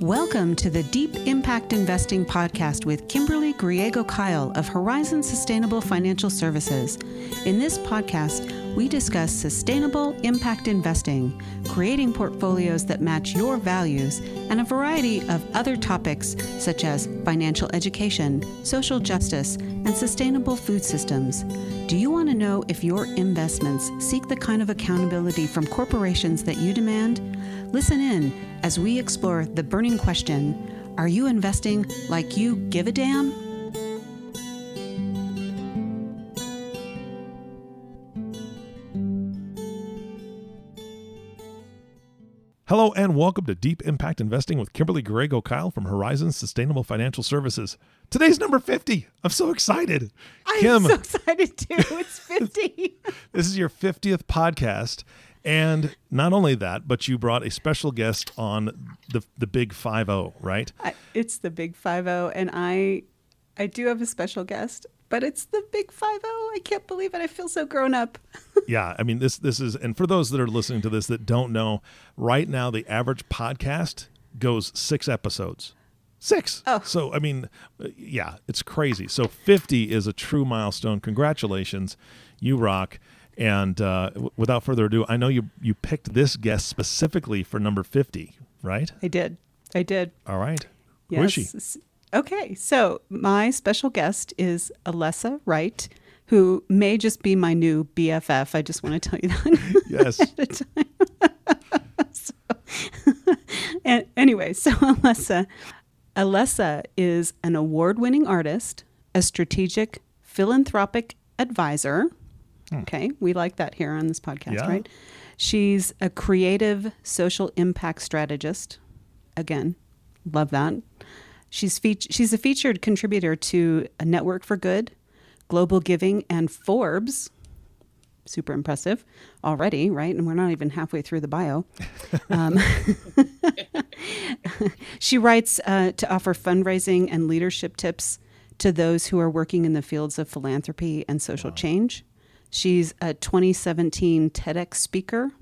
Welcome to the Deep Impact Investing Podcast with Kimberly Griego-Kyle of Horizon Sustainable Financial Services. In this podcast, we discuss sustainable impact investing, creating portfolios that match your values, and a variety of other topics such as financial education, social justice, and sustainable food systems. Do you want to know if your investments seek the kind of accountability from corporations that you demand? Listen in as we explore the burning question, are you investing like you give a damn? Hello and welcome to Deep Impact Investing with Kimberly Griego-Kyle from Horizon Sustainable Financial Services. Today's number 50. I'm so excited. I'm so excited too. It's 50. This is your 50th podcast. And not only that, but you brought a special guest on the Big 50, right? It's the Big 50, and I do have a special guest, but it's the Big 50. I can't believe it. I feel so grown up. Yeah, I mean this is, and for those that are listening to this that don't know, right now the average podcast goes 6 episodes. 6. Oh. So I mean, yeah, it's crazy. So 50 is a true milestone. Congratulations, you rock. And without further ado, I know you picked this guest specifically for number 50, right? I did. All right. Yes. Who is she? Okay. So my special guest is Alyssa Wright, who may just be my new BFF. I just want to tell you that. Yes. At a time. And anyway, so Alyssa is an award-winning artist, a strategic philanthropic advisor. Okay, we like that here on this podcast, yeah. Right? She's a creative social impact strategist. Again, love that. She's a featured contributor to a Network for Good, Global Giving, and Forbes. Super impressive already, right? And we're not even halfway through the bio. She writes to offer fundraising and leadership tips to those who are working in the fields of philanthropy and social change. She's a 2017 TEDx speaker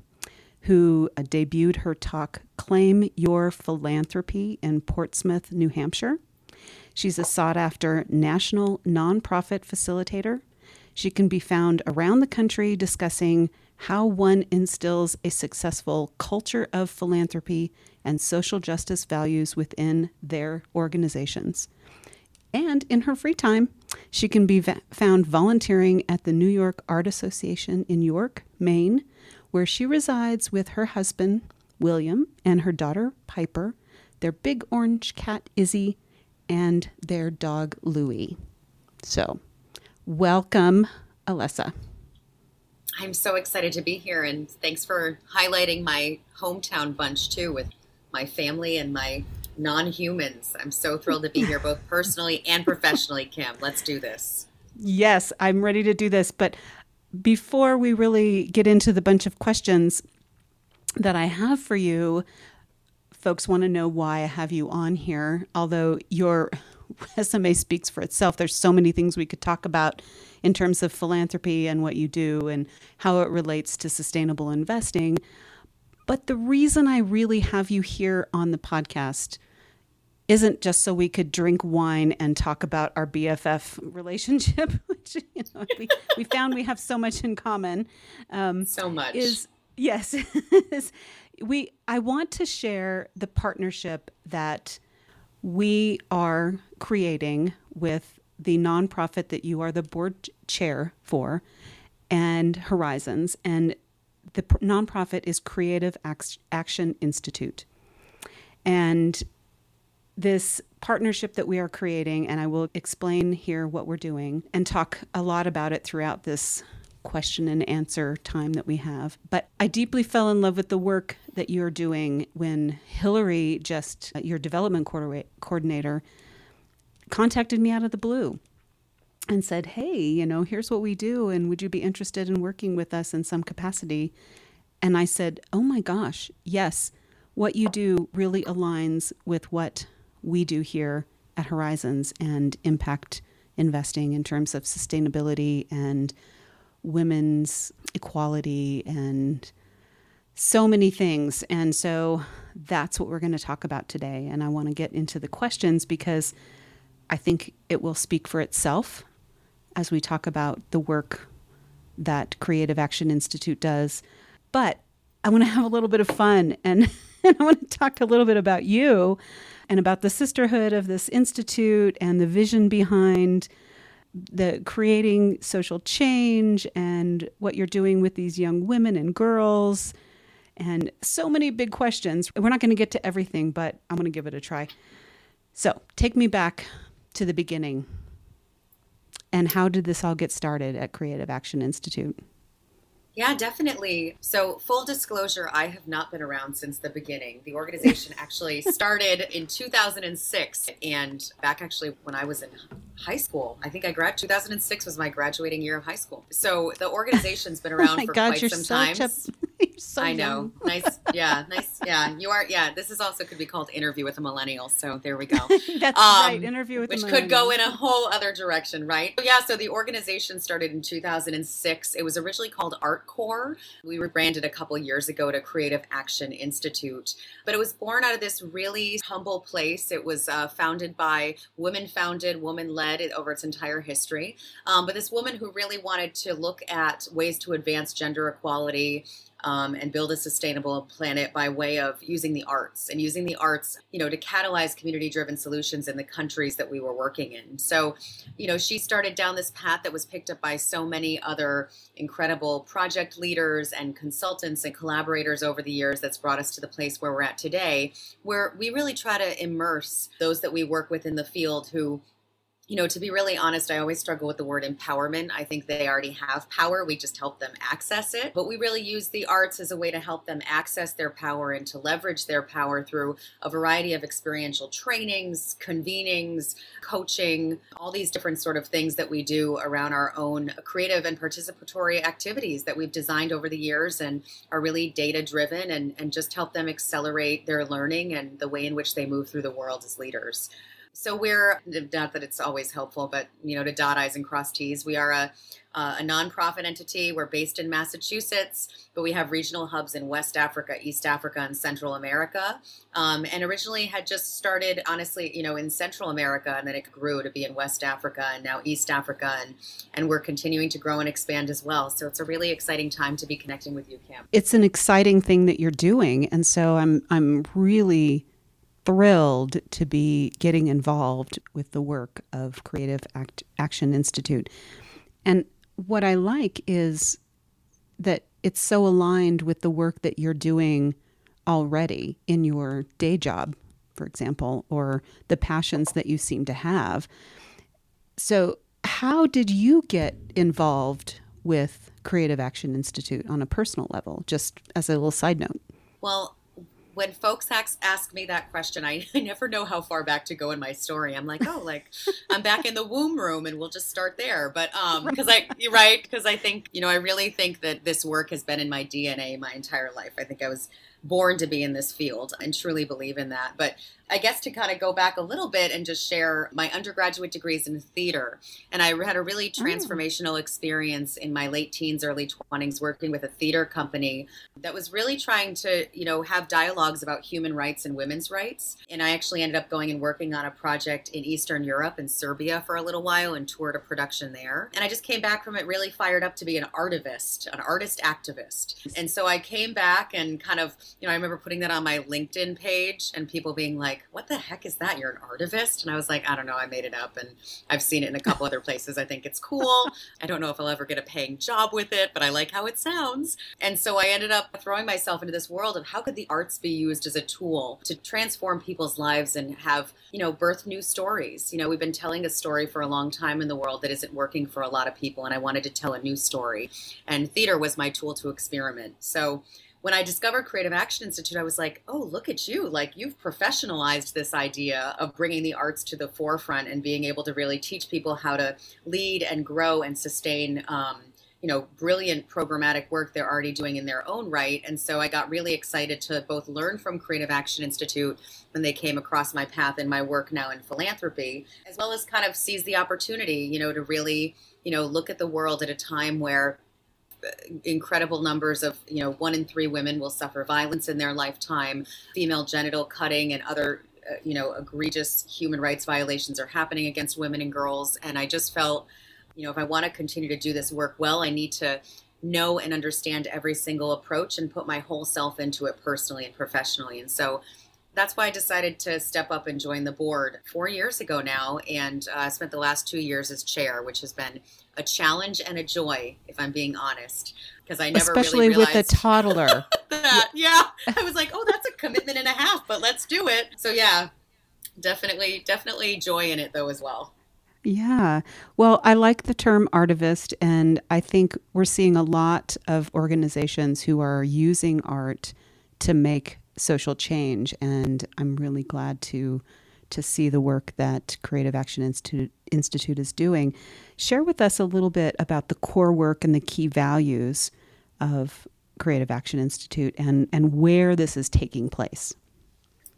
who debuted her talk, Claim Your Philanthropy, in Portsmouth, New Hampshire. She's a sought-after national nonprofit facilitator. She can be found around the country discussing how one instills a successful culture of philanthropy and social justice values within their organizations. And in her free time, she can be found volunteering at the New York Art Association in York, Maine, where she resides with her husband, William, and her daughter, Piper, their big orange cat, Izzy, and their dog, Louie. So, welcome, Alyssa. I'm so excited to be here, and thanks for highlighting my hometown bunch, too, with my family and my non-humans. I'm so thrilled to be here, both personally and professionally, Kim. Let's do this. Yes, I'm ready to do this. But before we really get into the bunch of questions that I have for you, folks want to know why I have you on here. Although your resume speaks for itself, there's so many things we could talk about in terms of philanthropy and what you do and how it relates to sustainable investing. But the reason I really have you here on the podcast isn't just so we could drink wine and talk about our BFF relationship, which, you know, we found we have so much in common. So much. I want to share the partnership that we are creating with the nonprofit that you are the board chair for, and Horizons, and the nonprofit is Creative Action Institute. And this partnership that we are creating, and I will explain here what we're doing and talk a lot about it throughout this question and answer time that we have. But I deeply fell in love with the work that you're doing when Hillary, just your development coordinator, contacted me out of the blue and said, hey, you know, here's what we do, and would you be interested in working with us in some capacity? And I said, oh my gosh, yes, what you do really aligns with what we do here at Horizons and impact investing in terms of sustainability and women's equality and so many things. And so that's what we're going to talk about today. And I want to get into the questions because I think it will speak for itself as we talk about the work that Creative Action Institute does. But I want to have a little bit of fun, and I want to talk a little bit about you and about the sisterhood of this institute and the vision behind the creating social change and what you're doing with these young women and girls and so many big questions. We're not going to get to everything, but I'm going to give it a try. So take me back to the beginning. And how did this all get started at Creative Action Institute? Yeah, definitely. So full disclosure, I have not been around since the beginning. The organization actually started in 2006. And back actually when I was in high school, I think 2006 was my graduating year of high school. So the organization's been around for quite some time. I know. Nice. Yeah. Nice. Yeah. You are. Yeah. This is also could be called Interview with a Millennial. So there we go. That's right. Interview with a Millennial. Which could go in a whole other direction, right? So, yeah. So the organization started in 2006. It was originally called ArtCorps. We rebranded a couple years ago to Creative Action Institute. But it was born out of this really humble place. It was founded by women-founded, woman-led over its entire history. But this woman who really wanted to look at ways to advance gender equality and build a sustainable planet by way of using the arts and using the arts, you know, to catalyze community-driven solutions in the countries that we were working in. So, you know, she started down this path that was picked up by so many other incredible project leaders and consultants and collaborators over the years that's brought us to the place where we're at today, where we really try to immerse those that we work with in the field who, you know, to be really honest, I always struggle with the word empowerment. I think they already have power. We just help them access it. But we really use the arts as a way to help them access their power and to leverage their power through a variety of experiential trainings, convenings, coaching, all these different sort of things that we do around our own creative and participatory activities that we've designed over the years and are really data-driven and just help them accelerate their learning and the way in which they move through the world as leaders. So we're, not that it's always helpful, but, you know, to dot I's and cross T's, we are a nonprofit entity. We're based in Massachusetts, but we have regional hubs in West Africa, East Africa, and Central America, and originally had just started, honestly, you know, in Central America, and then it grew to be in West Africa and now East Africa, and we're continuing to grow and expand as well. So it's a really exciting time to be connecting with you, Kim. It's an exciting thing that you're doing, and so I'm really thrilled to be getting involved with the work of Creative Action Institute. And what I like is that it's so aligned with the work that you're doing already in your day job, for example, or the passions that you seem to have. So how did you get involved with Creative Action Institute on a personal level, just as a little side note? Well, when folks ask me that question, I never know how far back to go in my story. I'm like, I'm back in the womb room and we'll just start there. But because I think, you know, I really think that this work has been in my DNA my entire life. I think I was born to be in this field and truly believe in that. But I guess to kind of go back a little bit and just share my undergraduate degrees in theater. And I had a really transformational experience in my late teens, early 20s, working with a theater company that was really trying to, you know, have dialogues about human rights and women's rights. And I actually ended up going and working on a project in Eastern Europe and Serbia for a little while and toured a production there. And I just came back from it really fired up to be an artist activist. And so I came back and kind of, you know, I remember putting that on my LinkedIn page and people being like, what the heck is that? You're an artivist? And I was like, I don't know. I made it up and I've seen it in a couple other places. I think it's cool. I don't know if I'll ever get a paying job with it, but I like how it sounds. And so I ended up throwing myself into this world of how could the arts be used as a tool to transform people's lives and have, you know, birth new stories. You know, we've been telling a story for a long time in the world that isn't working for a lot of people. And I wanted to tell a new story. And theater was my tool to experiment. So when I discovered Creative Action Institute, I was like, oh, look at you. Like, you've professionalized this idea of bringing the arts to the forefront and being able to really teach people how to lead and grow and sustain, you know, brilliant programmatic work they're already doing in their own right. And so I got really excited to both learn from Creative Action Institute when they came across my path in my work now in philanthropy, as well as kind of seize the opportunity, you know, to really, you know, look at the world at a time where incredible numbers of, 1 in 3 women will suffer violence in their lifetime. Female genital cutting and other, egregious human rights violations are happening against women and girls. And I just felt, if I want to continue to do this work well, I need to know and understand every single approach and put my whole self into it personally and professionally. And so that's why I decided to step up and join the board 4 years ago now, and I spent the last 2 years as chair, which has been a challenge and a joy, if I'm being honest, because I never especially really realized with a toddler. that, yeah, I was like, oh, that's a commitment and a half, but let's do it. So yeah, definitely joy in it though as well. Yeah. Well, I like the term artivist, and I think we're seeing a lot of organizations who are using art to make social change, and I'm really glad to see the work that Creative Action Institute is doing. Share with us a little bit about the core work and the key values of Creative Action Institute and where this is taking place.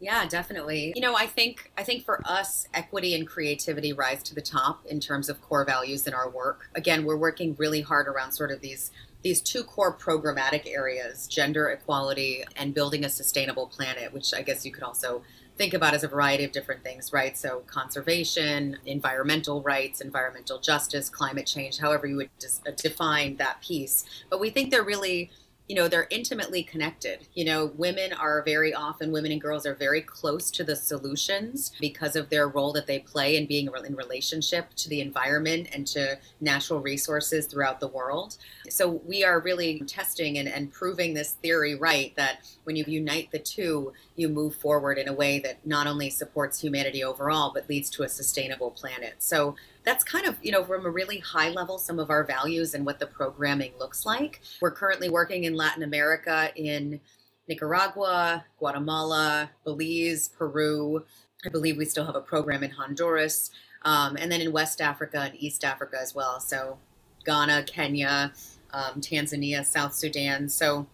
Yeah, definitely. I think for us, equity and creativity rise to the top in terms of core values in our work. Again, we're working really hard around sort of these two core programmatic areas, gender equality and building a sustainable planet, which I guess you could also think about as a variety of different things, right? So conservation, environmental rights, environmental justice, climate change, however you would define that piece. But we think they're really, they're intimately connected. Women and girls are very close to the solutions because of their role that they play in being in relationship to the environment and to natural resources throughout the world. So we are really testing and proving this theory right, that when you unite the two, you move forward in a way that not only supports humanity overall, but leads to a sustainable planet. So that's kind of, from a really high level, some of our values and what the programming looks like. We're currently working in Latin America, in Nicaragua, Guatemala, Belize, Peru. I believe we still have a program in Honduras, and then in West Africa and East Africa as well. So Ghana, Kenya, Tanzania, South Sudan. So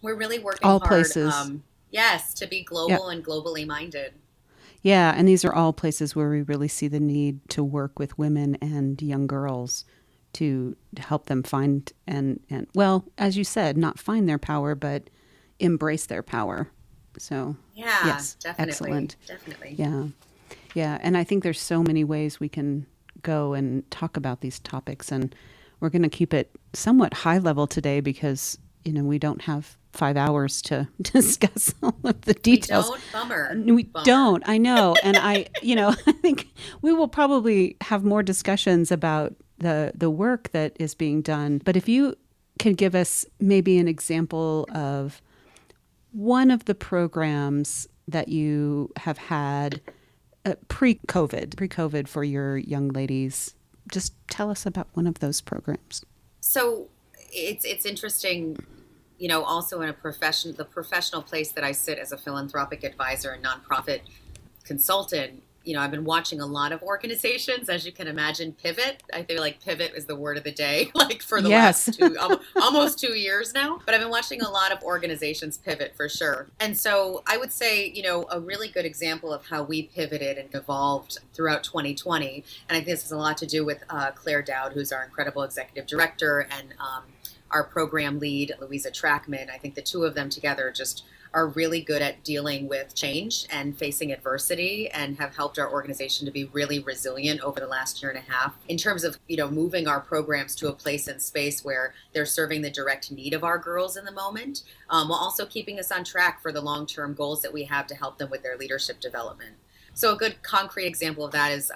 we're really working all hard. Places. Yes, to be global and globally minded. Yeah, and these are all places where we really see the need to work with women and young girls to help them find and well, as you said, not find their power, but embrace their power. So yeah, yes, definitely, excellent, definitely, yeah. And I think there's so many ways we can go and talk about these topics, and we're going to keep it somewhat high level today because we don't have 5 hours to discuss all of the details. We don't, bummer. We don't, I know. And I think we will probably have more discussions about the work that is being done. But if you could give us maybe an example of one of the programs that you have had pre-COVID for your young ladies, just tell us about one of those programs. So it's interesting. Also in the professional place that I sit as a philanthropic advisor and nonprofit consultant, I've been watching a lot of organizations, as you can imagine, pivot. I feel like pivot is the word of the day, like for the last almost 2 years now. But I've been watching a lot of organizations pivot for sure. And so I would say, a really good example of how we pivoted and evolved throughout 2020. And I think this has a lot to do with Claire Dowd, who's our incredible executive director, and our program lead, Louisa Trackman. I think the two of them together just are really good at dealing with change and facing adversity, and have helped our organization to be really resilient over the last year and a half in terms of, moving our programs to a place and space where they're serving the direct need of our girls in the moment, while also keeping us on track for the long-term goals that we have to help them with their leadership development. So a good concrete example of that is,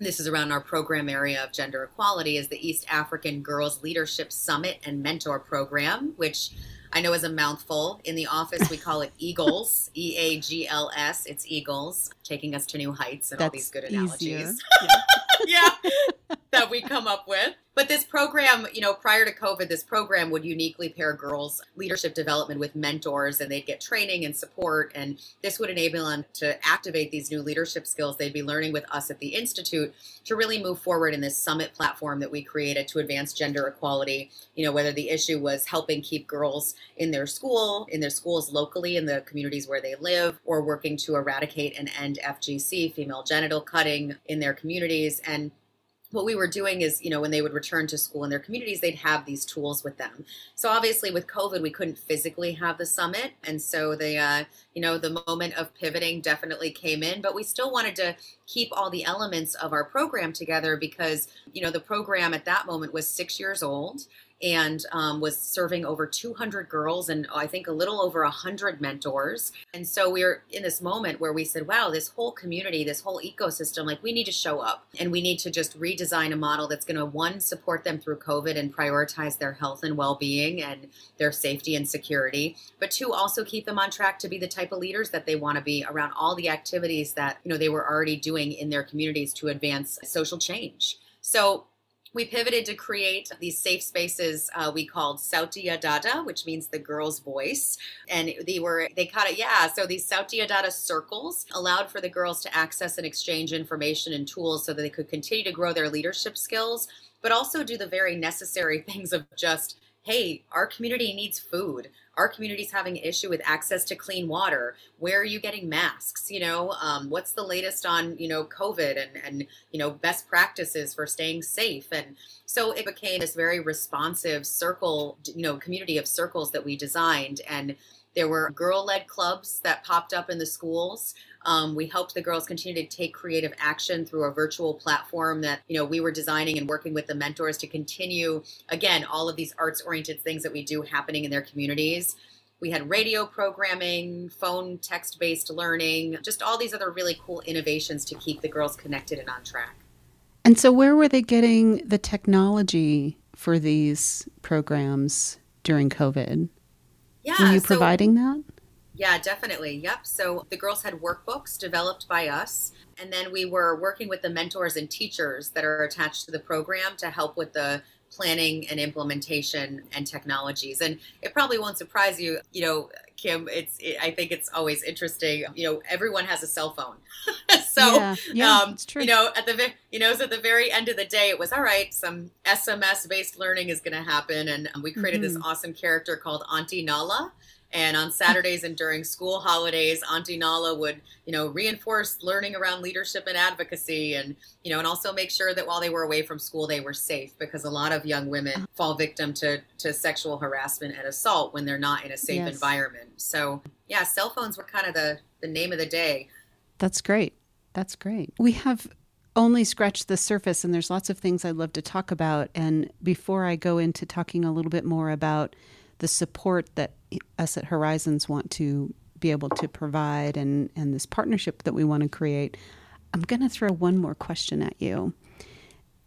this is around our program area of gender equality, is the East African Girls Leadership Summit and Mentor Program, which I know is a mouthful. In the office, we call it EAGLS, E-A-G-L-S. It's EAGLS, taking us to new heights, and that's all these good analogies. Yeah, that we come up with. But this program, prior to COVID, this program would uniquely pair girls' leadership development with mentors, and they'd get training and support. And this would enable them to activate these new leadership skills they'd be learning with us at the Institute to really move forward in this summit platform that we created to advance gender equality, whether the issue was helping keep girls in their school, in their schools locally, in the communities where they live, or working to eradicate and end FGC, female genital cutting, in their communities. And what we were doing is, you know, when they would return to school in their communities, they'd have these tools with them. So obviously with COVID, we couldn't physically have the summit. And so they, you know, the moment of pivoting definitely came in, but we still wanted to keep all the elements of our program together because, you know, the program at that moment was 6 years old and was serving over 200 girls and I think a little over 100 mentors. And so we were in this moment where we said, wow, this whole community, this whole ecosystem, like we need to show up and we need to just redesign a model that's going to, one, support them through COVID and prioritize their health and well-being and their safety and security, but two, also keep them on track to be the type of leaders that they want to be around all the activities that, you know, they were already doing in their communities to advance social change. So we pivoted to create these safe spaces we called Sauti Adada, which means the girl's voice. And so these Sauti Adada circles allowed for the girls to access and exchange information and tools so that they could continue to grow their leadership skills, but also do the very necessary things of just, hey, our community needs food. Our community's having an issue with access to clean water. Where are you getting masks? You know, what's the latest on, you know, COVID and, you know, best practices for staying safe. And so it became this very responsive circle, you know, community of circles that we designed. And there were girl-led clubs that popped up in the schools. We helped the girls continue to take creative action through a virtual platform that, you know, we were designing and working with the mentors to continue, again, all of these arts-oriented things that we do happening in their communities. We had radio programming, phone text-based learning, just all these other really cool innovations to keep the girls connected and on track. And so where were they getting the technology for these programs during COVID? Yeah, were you providing that? Yeah, definitely. Yep. So the girls had workbooks developed by us, and then we were working with the mentors and teachers that are attached to the program to help with the planning and implementation and technologies. And it probably won't surprise you, you know, Kim, I think it's always interesting, you know, everyone has a cell phone. So, yeah, it's true. You know, so at the very end of the day, it was, all right, some SMS-based learning is going to happen. And we created this awesome character called Auntie Nala. And on Saturdays and during school holidays, Auntie Nala would, you know, reinforce learning around leadership and advocacy and, you know, and also make sure that while they were away from school, they were safe because a lot of young women fall victim to sexual harassment and assault when they're not in a safe environment. So, yeah, cell phones were kind of the name of the day. That's great. That's great. We have only scratched the surface and there's lots of things I'd love to talk about. And before I go into talking a little bit more about the support that us at Horizons want to be able to provide and this partnership that we want to create, I'm going to throw one more question at you.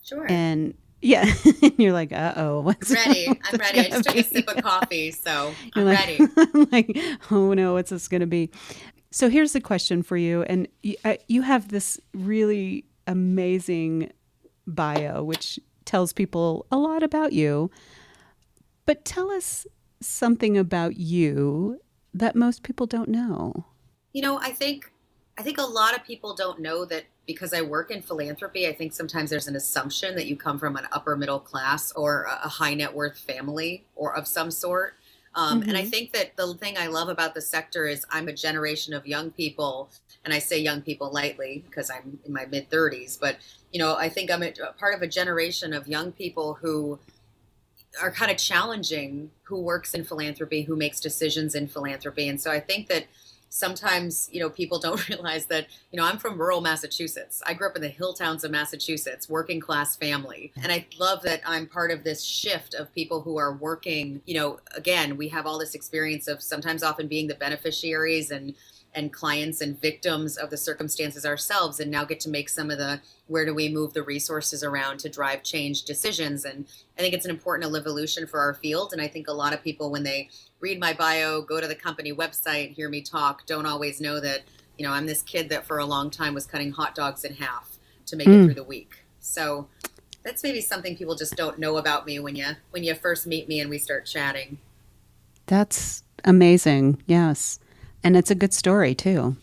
Sure. And yeah, and you're like, uh-oh. I'm ready. I just took a sip of coffee, so you're ready. I'm like, oh no, what's this going to be? So here's the question for you. And you have this really amazing bio, which tells people a lot about you. But tell us something about you that most people don't know. You know, I think a lot of people don't know that because I work in philanthropy, I think sometimes there's an assumption that you come from an upper middle class or a high net worth family or of some sort. And I think that the thing I love about the sector is I'm a generation of young people, and I say young people lightly because I'm in my mid 30s, but you know, I think I'm a part of a generation of young people who are kind of challenging who works in philanthropy, who makes decisions in philanthropy. And so I think that sometimes, you know, people don't realize that, you know, I'm from rural Massachusetts. I grew up in the hill towns of Massachusetts, working class family. And I love that I'm part of this shift of people who are working, you know, again, we have all this experience of sometimes often being the beneficiaries and clients and victims of the circumstances ourselves, and now get to make some of the, where do we move the resources around to drive change decisions. And I think it's an important evolution for our field. And I think a lot of people, when they read my bio, go to the company website, hear me talk, don't always know that, you know, I'm this kid that for a long time was cutting hot dogs in half to make it through the week. So that's maybe something people just don't know about me when you first meet me and we start chatting. That's amazing. Yes. And it's a good story, too.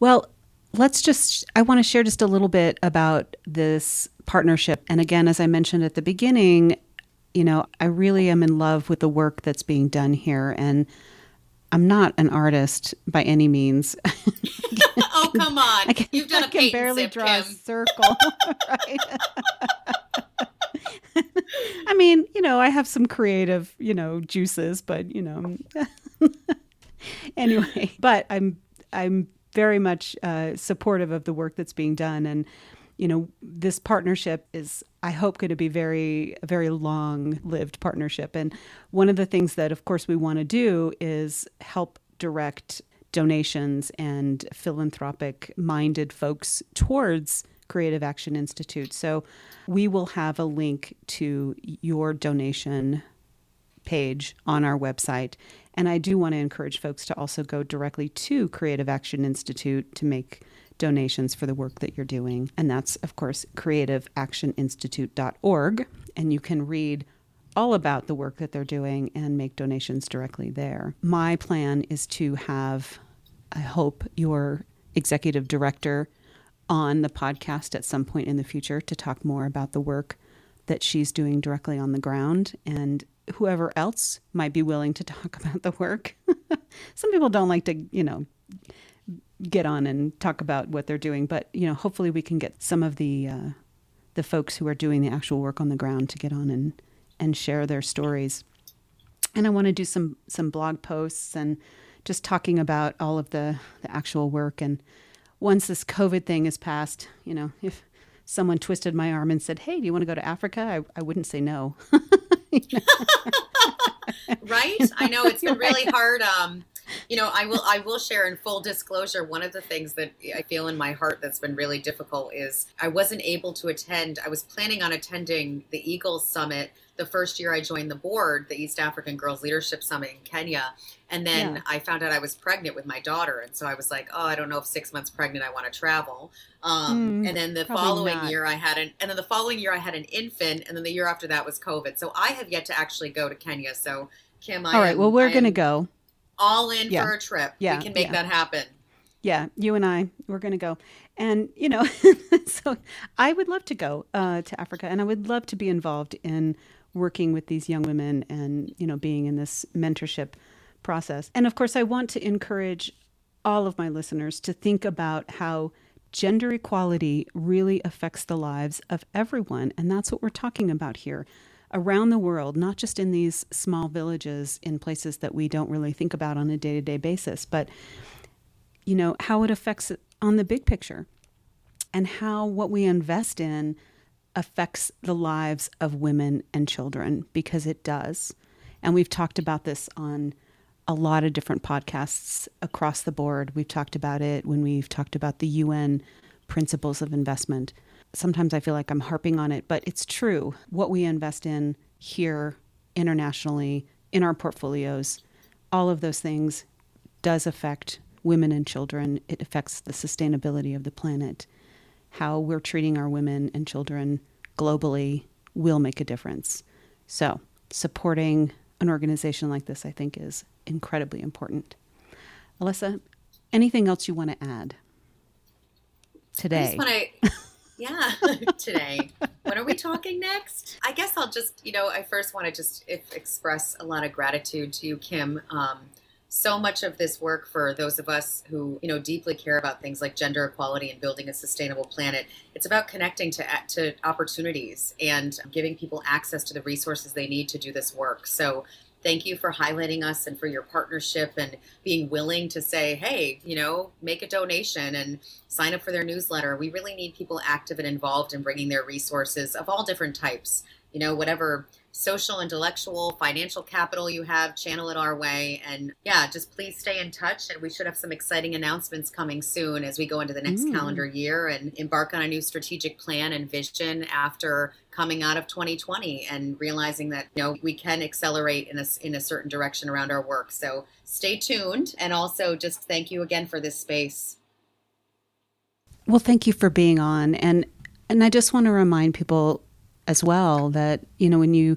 Well, I want to share just a little bit about this partnership. And again, as I mentioned at the beginning, you know, I really am in love with the work that's being done here. And I'm not an artist by any means. Oh, come on. You've done a paint sip, Kim. I can barely draw a circle, right? I mean, you know, I have some creative, you know, juices, but, you know, anyway, but I'm very much supportive of the work that's being done. And, you know, this partnership is, I hope, going to be a very long-lived partnership. And one of the things that, of course, we want to do is help direct donations and philanthropic-minded folks towards Creative Action Institute. So we will have a link to your donation page on our website. And I do want to encourage folks to also go directly to Creative Action Institute to make donations for the work that you're doing. And that's, of course, creativeactioninstitute.org. And you can read all about the work that they're doing and make donations directly there. My plan is to have, I hope, your executive director on the podcast at some point in the future to talk more about the work that she's doing directly on the ground, and whoever else might be willing to talk about the work. Some people don't like to, you know, get on and talk about what they're doing, but, you know, hopefully we can get some of the folks who are doing the actual work on the ground to get on and share their stories. And I want to do some blog posts and just talking about all of the actual work. And once this COVID thing is past, you know, if someone twisted my arm and said, hey, do you want to go to Africa? I wouldn't say no. Right? I know it's been really hard. You know, I will share in full disclosure, one of the things that I feel in my heart that's been really difficult is I wasn't able to attend. I was planning on attending the Eagles Summit the first year I joined the board, the East African Girls Leadership Summit in Kenya. And then I found out I was pregnant with my daughter. And so I was like, oh, I don't know if 6 months pregnant, I want to travel. And then the following year I had an infant. And then the year after that was COVID. So I have yet to actually go to Kenya. So Kim, all right, well, we're going to go. All in for a trip. Yeah, we can make that happen. Yeah, you and I, we're going to go. And, you know, so I would love to go to Africa, and I would love to be involved in working with these young women and, you know, being in this mentorship process. And of course, I want to encourage all of my listeners to think about how gender equality really affects the lives of everyone. And that's what we're talking about here around the world, not just in these small villages in places that we don't really think about on a day-to-day basis, but, you know, how it affects it on the big picture and how what we invest in affects the lives of women and children, because it does. And we've talked about this on a lot of different podcasts across the board. We've talked about it when we've talked about the UN principles of investment. Sometimes I feel like I'm harping on it, but it's true. What we invest in here, internationally, in our portfolios, all of those things does affect women and children. It affects the sustainability of the planet. How we're treating our women and children globally will make a difference. So supporting an organization like this, I think, is incredibly important. Alyssa, anything else you want to add today? Today. When are we talking next? I guess I'll just, you know, I first want to just express a lot of gratitude to you, Kim. So much of this work for those of us who, you know, deeply care about things like gender equality and building a sustainable planet, it's about connecting to opportunities and giving people access to the resources they need to do this work. So thank you for highlighting us and for your partnership and being willing to say, hey, you know, make a donation and sign up for their newsletter. We really need people active and involved in bringing their resources of all different types, you know, whatever social, intellectual, financial capital you have, channel it our way. And yeah, just please stay in touch. And we should have some exciting announcements coming soon as we go into the next calendar year and embark on a new strategic plan and vision after coming out of 2020 and realizing that, you know, we can accelerate in a certain direction around our work. So stay tuned. And also just thank you again for this space. Well, thank you for being on. And I just want to remind people as well that, you know, when you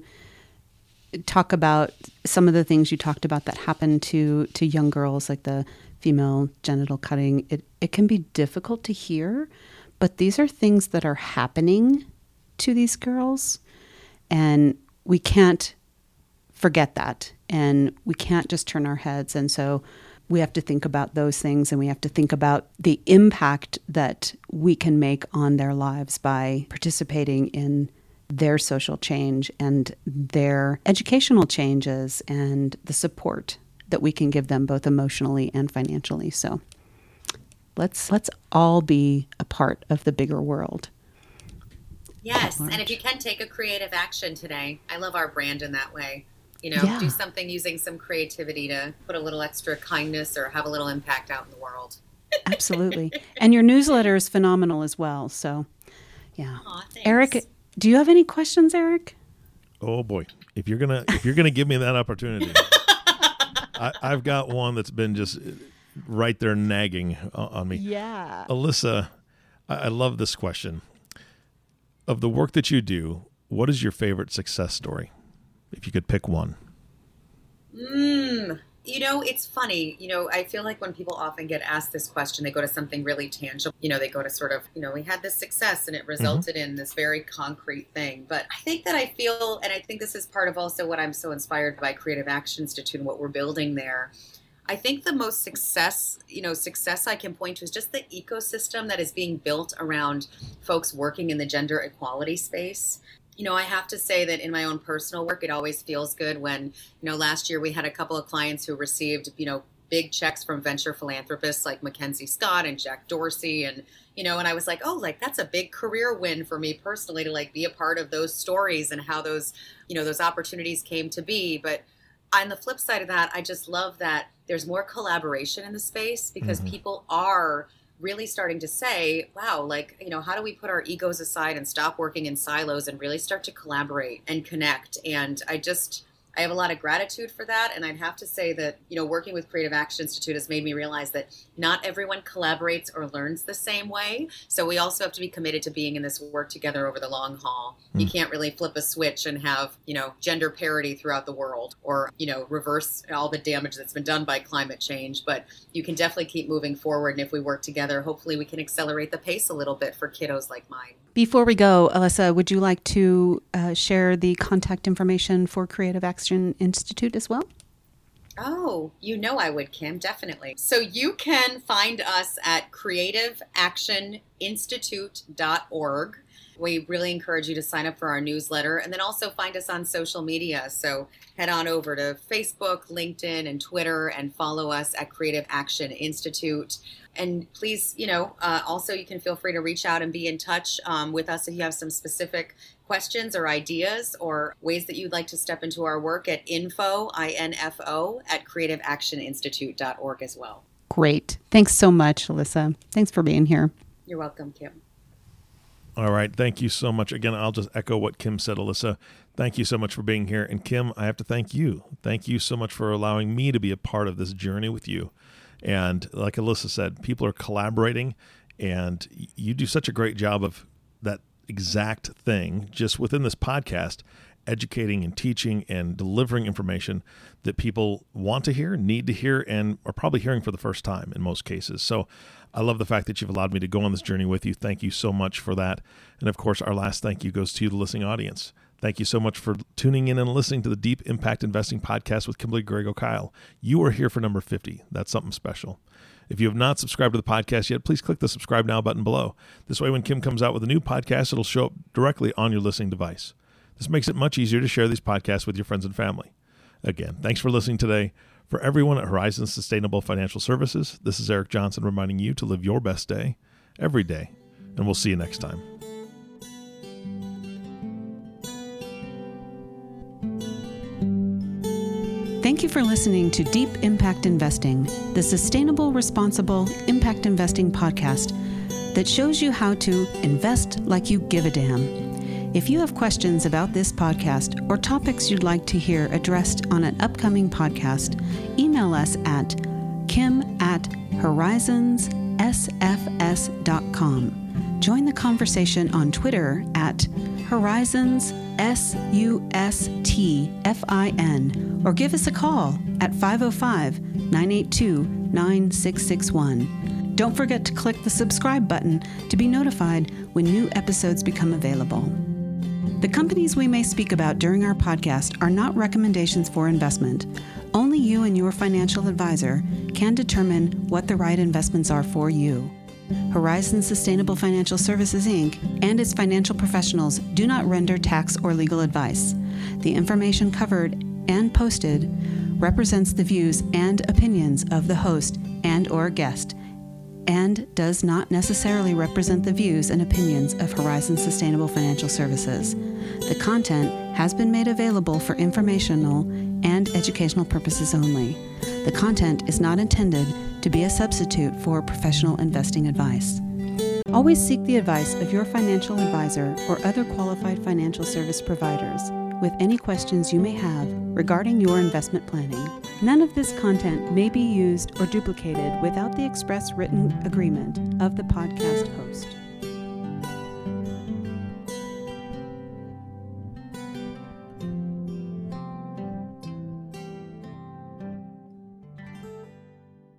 talk about some of the things you talked about that happen to young girls, like the female genital cutting, it can be difficult to hear, but these are things that are happening to these girls, and we can't forget that, and we can't just turn our heads. And so we have to think about those things, and we have to think about the impact that we can make on their lives by participating in their social change and their educational changes and the support that we can give them both emotionally and financially. So let's all be a part of the bigger world. Yes, and if you can, take a creative action today. I love our brand in that way. You know, yeah. Do something using some creativity to put a little extra kindness or have a little impact out in the world. Absolutely. And your newsletter is phenomenal as well. So, yeah. Aw, Eric, do you have any questions, Eric? Oh boy. If you're gonna give me that opportunity, I've got one that's been just right there nagging on me. Yeah. Alyssa, I love this question. Of the work that you do, what is your favorite success story? If you could pick one. You know, it's funny. You know, I feel like when people often get asked this question, they go to something really tangible. You know, they go to sort of, you know, we had this success and it resulted in this very concrete thing. But I think that I feel, and I think this is part of also what I'm so inspired by Creative Action Institute and what we're building there. I think the most success I can point to is just the ecosystem that is being built around folks working in the gender equality space. You know, I have to say that in my own personal work, it always feels good when, you know, last year we had a couple of clients who received, you know, big checks from venture philanthropists like Mackenzie Scott and Jack Dorsey. And, you know, and I was like, oh, like that's a big career win for me personally to like be a part of those stories and how those, you know, those opportunities came to be. But on the flip side of that, I just love that there's more collaboration in the space because people are really starting to say, wow, like, you know, how do we put our egos aside and stop working in silos and really start to collaborate and connect? And I have a lot of gratitude for that. And I'd have to say that, you know, working with Creative Action Institute has made me realize that not everyone collaborates or learns the same way. So we also have to be committed to being in this work together over the long haul. You can't really flip a switch and have, you know, gender parity throughout the world or, you know, reverse all the damage that's been done by climate change. But you can definitely keep moving forward. And if we work together, hopefully we can accelerate the pace a little bit for kiddos like mine. Before we go, Alyssa, would you like to share the contact information for Creative Action Institute as well? Oh, you know I would, Kim, definitely. So you can find us at creativeactioninstitute.org. We really encourage you to sign up for our newsletter and then also find us on social media. So head on over to Facebook, LinkedIn, and Twitter and follow us at Creative Action Institute. And please, you know, also you can feel free to reach out and be in touch with us if you have some specific questions or ideas or ways that you'd like to step into our work at info@creativeactioninstitute.org as well. Great. Thanks so much, Alyssa. Thanks for being here. You're welcome, Kim. All right. Thank you so much. Again, I'll just echo what Kim said, Alyssa. Thank you so much for being here. And Kim, I have to thank you. Thank you so much for allowing me to be a part of this journey with you. And like Alyssa said, people are collaborating and you do such a great job of that exact thing just within this podcast, educating and teaching and delivering information that people want to hear, need to hear, and are probably hearing for the first time in most cases. So I love the fact that you've allowed me to go on this journey with you. Thank you so much for that. And of course, our last thank you goes to the listening audience. Thank you so much for tuning in and listening to the Deep Impact Investing Podcast with Kimberly Griego-Kyle. You are here for number 50. That's something special. If you have not subscribed to the podcast yet, please click the subscribe now button below. This way, when Kim comes out with a new podcast, it'll show up directly on your listening device. This makes it much easier to share these podcasts with your friends and family. Again, thanks for listening today. For everyone at Horizon Sustainable Financial Services, this is Eric Johnson reminding you to live your best day every day, and we'll see you next time. Thank you for listening to Deep Impact Investing, the sustainable, responsible impact investing podcast that shows you how to invest like you give a damn. If you have questions about this podcast or topics you'd like to hear addressed on an upcoming podcast, email us at kim@horizonssfs.com. Join the conversation on Twitter at horizonssustfin or give us a call at 505-982-9661. Don't forget to click the subscribe button to be notified when new episodes become available. The companies we may speak about during our podcast are not recommendations for investment. Only you and your financial advisor can determine what the right investments are for you. Horizon Sustainable Financial Services, Inc. and its financial professionals do not render tax or legal advice. The information covered and posted represents the views and opinions of the host and/or guest and does not necessarily represent the views and opinions of Horizon Sustainable Financial Services. The content has been made available for informational and educational purposes only. The content is not intended to be a substitute for professional investing advice. Always seek the advice of your financial advisor or other qualified financial service providers with any questions you may have regarding your investment planning. None of this content may be used or duplicated without the express written agreement of the podcast host.